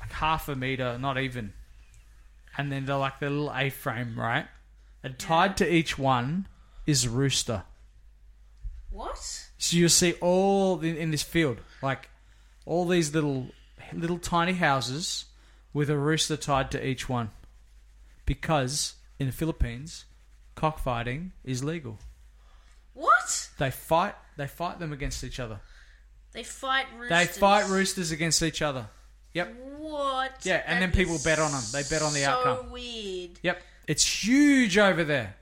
like half a meter, not even. And then they're like the little A-frame, right? And tied to each one is a rooster. What? So you'll see all in this field, like all these little tiny houses with a rooster tied to each one, because in the Philippines, cockfighting is legal. What? They fight them against each other. They fight roosters against each other. Yep. What? What? Yeah, and then people bet on them. They bet on the outcome. So weird. Yep. It's huge over there.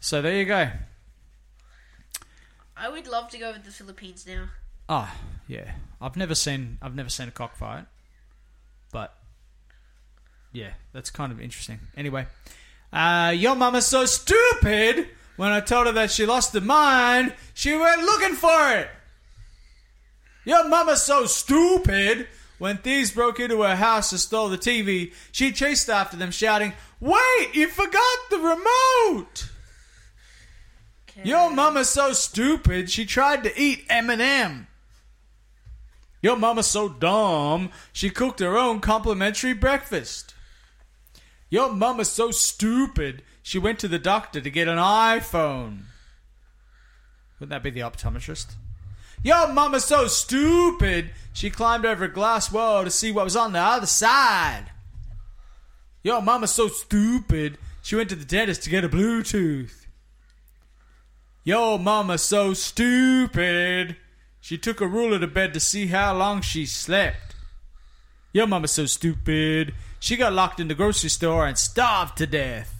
So there you go. I would love to go to the Philippines now. Oh, yeah. I've never seen a cockfight. But yeah, that's kind of interesting. Anyway, your mama's so stupid. When I told her that she lost her mind, she went looking for it. Your mama's so stupid. When thieves broke into her house and stole the TV, she chased after them, shouting, "Wait, you forgot the remote!" Okay. Your mama's so stupid, she tried to eat M&M. Your mama's so dumb, she cooked her own complimentary breakfast. Your mama's so stupid, she went to the doctor to get an iPhone. Wouldn't that be the optometrist? Your mama's so stupid, she climbed over a glass wall to see what was on the other side. Your mama's so stupid, she went to the dentist to get a Bluetooth. Your mama's so stupid, she took a ruler to bed to see how long she slept. Your mama's so stupid, she got locked in the grocery store and starved to death.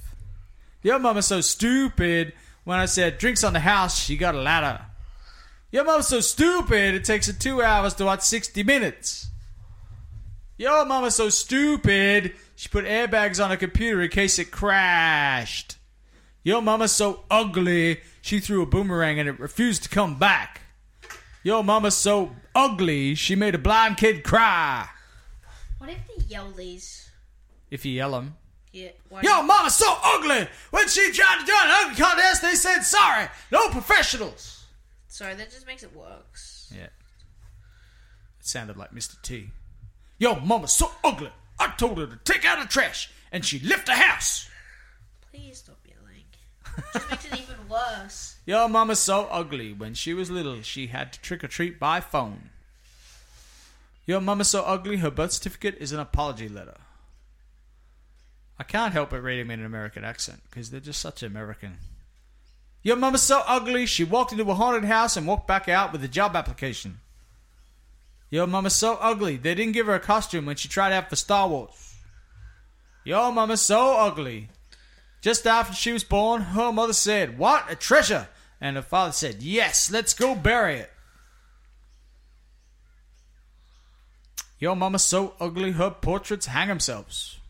Your mama's so stupid, when I said drinks on the house, she got a ladder. Your mama's so stupid, it takes her 2 hours to watch 60 Minutes. Your mama's so stupid, she put airbags on her computer in case it crashed. Your mama's so ugly, she threw a boomerang and it refused to come back. Your mama's so ugly, she made a blind kid cry. What if they yell these? If you yell them? Yeah. Your mama's so ugly! When she tried to do an ugly contest, they said sorry. No professionals. Sorry, that just makes it worse. Yeah. It sounded like Mr. T. Your mama's so ugly, I told her to take out the trash, and she left the house. Please stop yelling. It just makes it even worse. Your mama's so ugly. When she was little, she had to trick-or-treat by phone. Your mama's so ugly, her birth certificate is an apology letter. I can't help but read them in an American accent, because they're just such American. Your mama's so ugly, she walked into a haunted house and walked back out with a job application. Your mama's so ugly, they didn't give her a costume when she tried out for Star Wars. Your mama's so ugly. Just after she was born, her mother said, "What a treasure!" And her father said, "Yes, let's go bury it." Your mama's so ugly, her portraits hang themselves.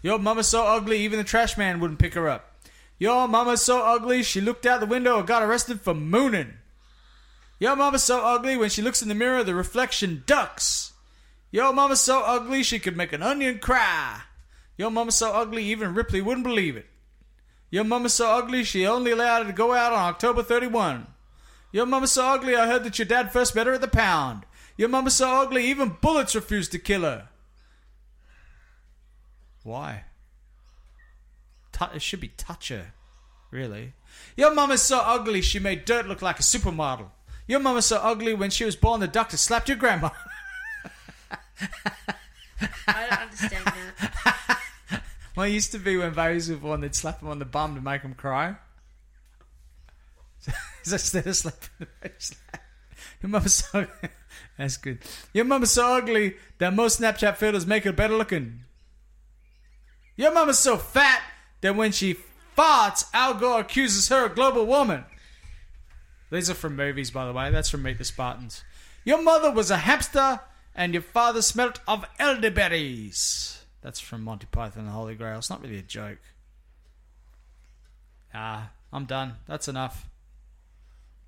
Your mama's so ugly, even the trash man wouldn't pick her up. Your mama's so ugly, she looked out the window and got arrested for mooning. Your mama's so ugly, when she looks in the mirror, the reflection ducks. Your mama's so ugly, she could make an onion cry. Your mama's so ugly, even Ripley wouldn't believe it. Your mama's so ugly, she only allowed her to go out on October 31. Your mama's so ugly, I heard that your dad first met her at the pound. Your mama's so ugly, even bullets refused to kill her. Why? It should be touch her, really. Your mama's so ugly, she made dirt look like a supermodel. Your mama's so ugly, when she was born, the doctor slapped your grandma. I don't understand that. Well, it used to be when babies were born, they'd slap them on the bum to make them cry. Instead of slapping the baby. Your mama's so ugly. That's good. Your mama's so ugly that most Snapchat filters make her better looking. Your mama's so fat that when she farts, Al Gore accuses her of global warming. These are from movies, by the way. That's from Meet the Spartans. Your mother was a hamster and your father smelt of elderberries. That's from Monty Python and the Holy Grail. It's not really a joke. Ah, I'm done. That's enough.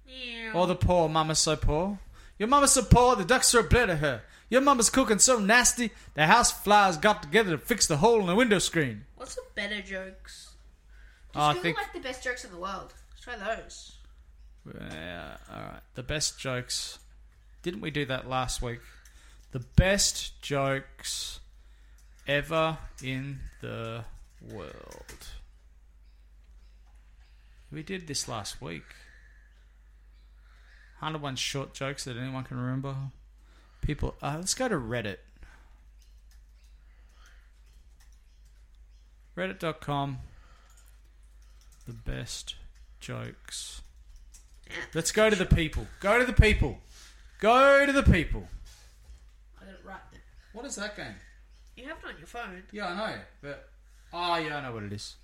Yeah. Or the poor mama's so poor. Your mama's so poor, the ducks throw blood at her. Your mama's cooking so nasty, the house flies got together to fix the hole in the window screen. What's some better jokes? Just the best jokes in the world. Let's try those. Yeah, alright. The best jokes. Didn't we do that last week? The best jokes ever in the world. We did this last week. 101 short jokes that anyone can remember. People, let's go to Reddit. Reddit.com. The best jokes. Let's go to the people. Go to the people. Go to the people. I got it right there. What is that game? You have it on your phone. Yeah, I know. But yeah, I know what it is.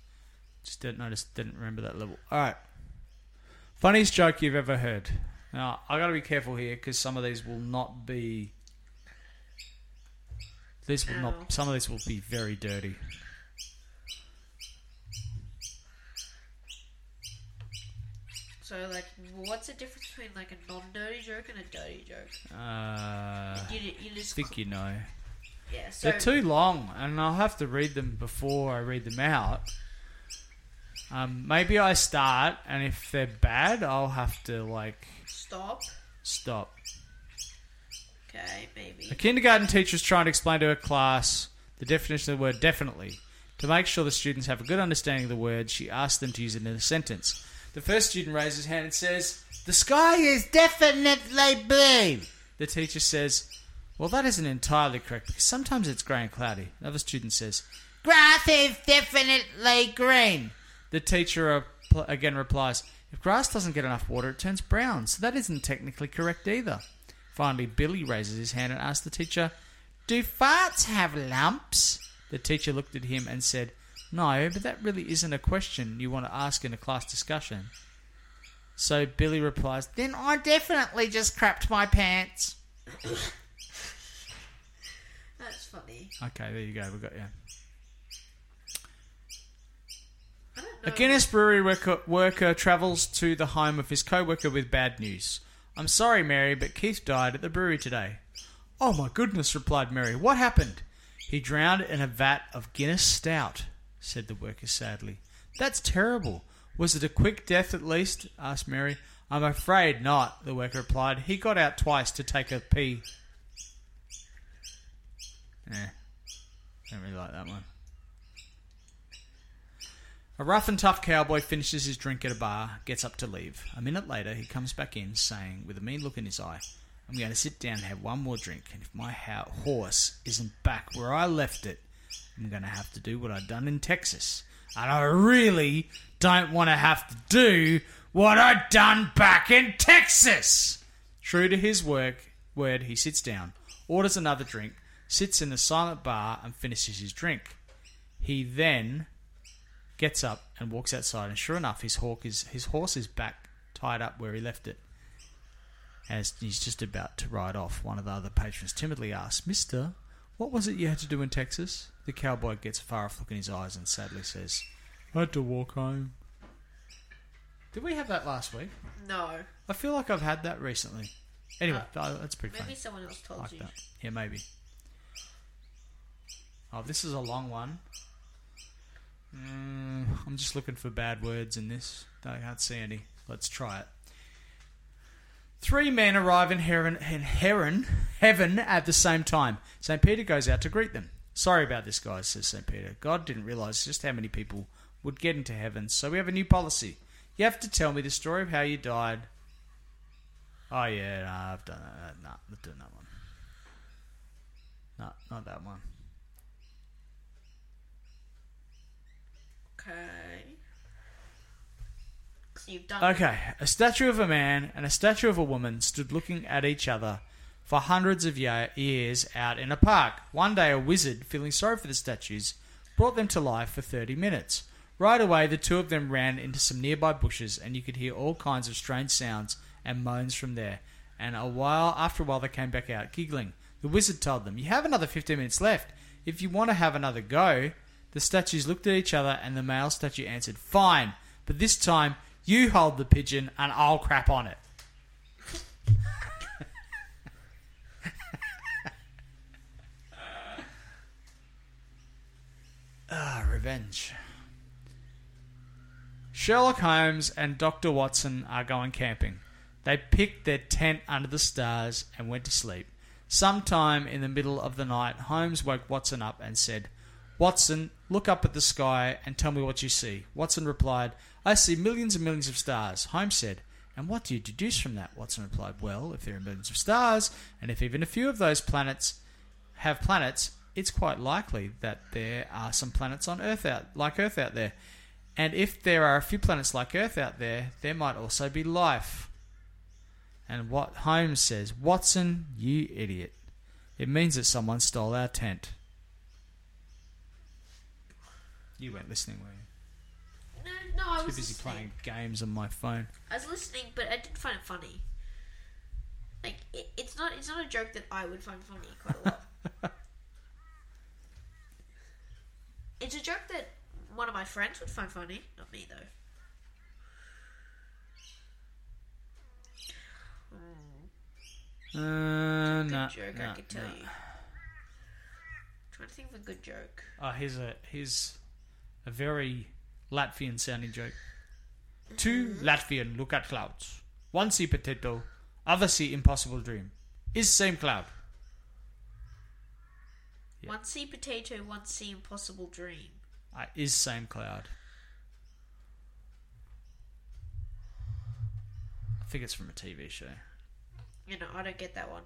Just didn't remember that level. All right. Funniest joke you've ever heard. Now, I got to be careful here because some of these will not be. This will not. Some of these will be very dirty. So, like, what's the difference between like a non-dirty joke and a dirty joke? I think you know. Yeah, so they're too long, and I'll have to read them before I read them out. Maybe I start, and if they're bad, I'll have to like stop. Okay, maybe. A kindergarten teacher is trying to explain to her class the definition of the word definitely. To make sure the students have a good understanding of the word, she asks them to use it in a sentence. The first student raises his hand and says, "The sky is definitely blue." The teacher says, "Well, that isn't entirely correct because sometimes it's grey and cloudy." Another student says, "Grass is definitely green." The teacher again replies, "If grass doesn't get enough water, it turns brown, so that isn't technically correct either." Finally, Billy raises his hand and asks the teacher, "Do farts have lumps?" The teacher looked at him and said, "No, but that really isn't a question you want to ask in a class discussion." So Billy replies, "Then I definitely just crapped my pants." That's funny. Okay, there you go. We've got you. A Guinness brewery worker travels to the home of his co-worker with bad news. "I'm sorry, Mary, but Keith died at the brewery today." "Oh, my goodness," replied Mary. "What happened?" "He drowned in a vat of Guinness stout," said the worker sadly. "That's terrible. Was it a quick death at least?" asked Mary. "I'm afraid not," the worker replied. "He got out twice to take a pee." Don't really like that one. A rough and tough cowboy finishes his drink at a bar, gets up to leave. A minute later, he comes back in, saying, with a mean look in his eye, "I'm going to sit down and have one more drink, and if my horse isn't back where I left it, I'm going to have to do what I done in Texas. And I really don't want to have to do what I done back in Texas." True to his word, he sits down, orders another drink, sits in the silent bar, and finishes his drink. He then gets up and walks outside, and sure enough, his horse is back, tied up where he left it. As he's just about to ride off, one of the other patrons timidly asks, "Mister, what was it you had to do in Texas?" The cowboy gets a far-off look in his eyes and sadly says, "I had to walk home." Did we have that last week? No. I feel like I've had that recently. Anyway, that's pretty funny. Maybe someone else told you. That. Yeah, maybe. Oh, this is a long one. I'm just looking for bad words in this. I can't see any. Let's try it. Three men arrive in heaven at the same time. St. Peter goes out to greet them. "Sorry about this, guys," says St. Peter. "God didn't realise just how many people would get into heaven, so we have a new policy. You have to tell me the story of how you died." Oh, yeah, I've done that. No, I've done that one. No, not that one. Okay. So you've done okay. A statue of a man and a statue of a woman stood looking at each other for hundreds of years out in a park. One day, a wizard, feeling sorry for the statues, brought them to life for 30 minutes. Right away, the two of them ran into some nearby bushes, and you could hear all kinds of strange sounds and moans from there. And after a while, they came back out giggling. The wizard told them, "You have another 15 minutes left. If you want to have another go." The statues looked at each other, and the male statue answered, "Fine, but this time you hold the pigeon and I'll crap on it." Revenge. Sherlock Holmes and Dr. Watson are going camping. They picked their tent under the stars and went to sleep. Sometime in the middle of the night, Holmes woke Watson up and said, "Watson, look up at the sky and tell me what you see." Watson replied, "I see millions and millions of stars." Holmes said, "And what do you deduce from that?" Watson replied, "Well, if there are millions of stars, and if even a few of those planets have planets, it's quite likely that there are some planets on Earth like Earth out there. And if there are a few planets like Earth out there, there might also be life." And what Holmes says, "Watson, you idiot. It means that someone stole our tent. You weren't listening, were you? No, I was busy listening. Playing games on my phone. I was listening, but I did find it funny. Like, it's not a joke that I would find funny quite a lot. It's a joke that one of my friends would find funny. Not me, though. No, I could tell you. I'm trying to think of a good joke. Oh, here's a very Latvian sounding joke. Two Latvian look at clouds. One see potato, other see impossible dream. Is same cloud. Yeah. One see potato, one see impossible dream. Is same cloud. I think it's from a TV show. You know, I don't get that one.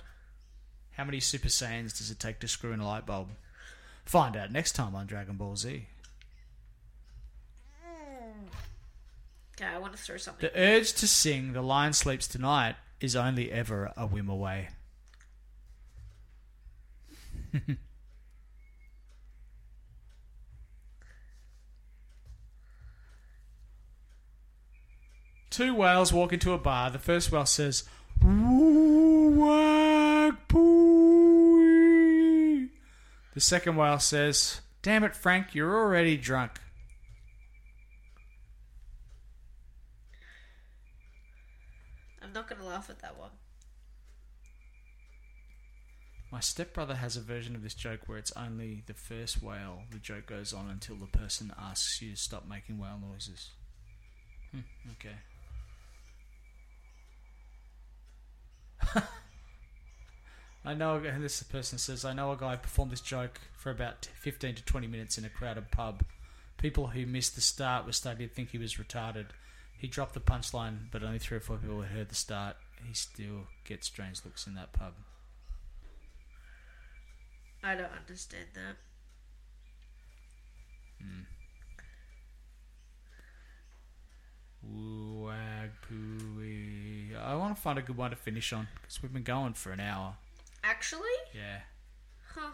How many Super Saiyans does it take to screw in a light bulb? Find out next time on Dragon Ball Z. Okay, I want to throw something. The urge to sing "The Lion Sleeps Tonight" is only ever a whim away. Two whales walk into a bar. The first whale says, "Woo-wag-poo-ee." The second whale says, "Damn it, Frank, you're already drunk." I'm not going to laugh at that one. My stepbrother has a version of this joke where it's only the first whale. The joke goes on until the person asks you to stop making whale noises. Okay. I know, and this person says, I know a guy performed this joke for about 15 to 20 minutes in a crowded pub. People who missed the start were starting to think he was retarded. He dropped the punchline, but only 3 or 4 people heard the start. He still gets strange looks in that pub. I don't understand that. Wag-poo-wee. I want to find a good one to finish on, because we've been going for an hour. Actually? Yeah. Huh.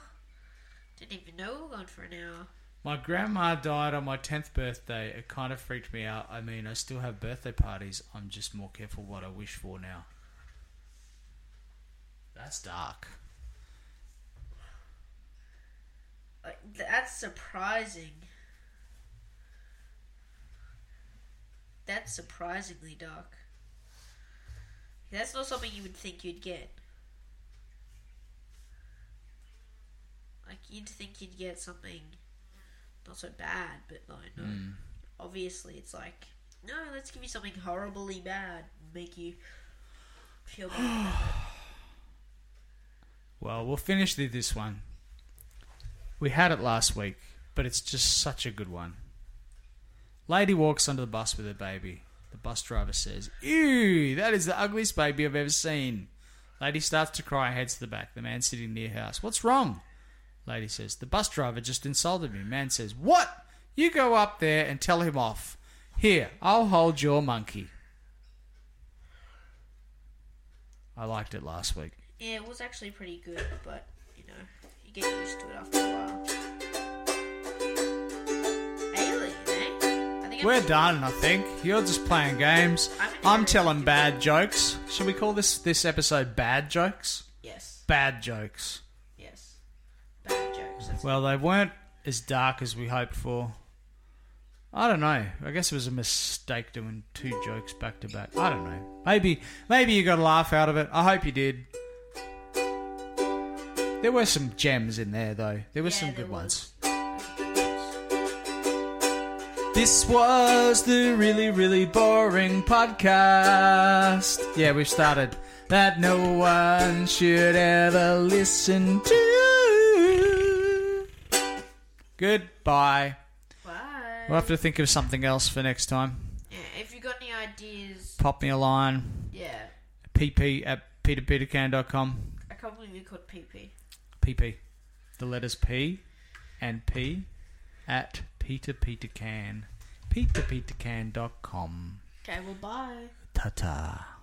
Didn't even know we were going for an hour. My grandma died on my 10th birthday. It kind of freaked me out. I mean, I still have birthday parties. I'm just more careful what I wish for now. That's dark. That's surprising. That's surprisingly dark. That's not something you would think you'd get. Like, you'd think you'd get something not so bad, but like, no. Obviously it's like, no, let's give you something horribly bad and make you feel bad about it. Well, we'll finish with this one. We had it last week, but it's just such a good one. Lady walks under the bus with her baby. The bus driver says, "Ew, that is the ugliest baby I've ever seen." Lady starts to cry and heads to the back. The man sitting near her asks, "What's wrong?" Lady says, "The bus driver just insulted me." Man says, "What? You go up there and tell him off. Here, I'll hold your monkey." I liked it last week. Yeah, it was actually pretty good, but, you know, you get used to it after a while. Alien, eh? We're done, I think. You're just playing games. I'm telling bad jokes. Should we call this episode Bad Jokes? Yes. Bad jokes. Yes. Bad jokes. Well, they weren't as dark as we hoped for. I don't know. I guess it was a mistake doing 2 jokes back to back. I don't know. Maybe you got a laugh out of it. I hope you did. There were some gems in there, though. There were some good ones. This was the really, really boring podcast. Yeah, we've started. That no one should ever listen to. Goodbye. Bye. We'll have to think of something else for next time. Yeah, if you've got any ideas, pop me a line. Yeah. PP@PeterPeterCan.com. I can't believe you called PP. PP. The letters P and P at PeterPeterCan.com. Okay, well, bye. Ta-ta.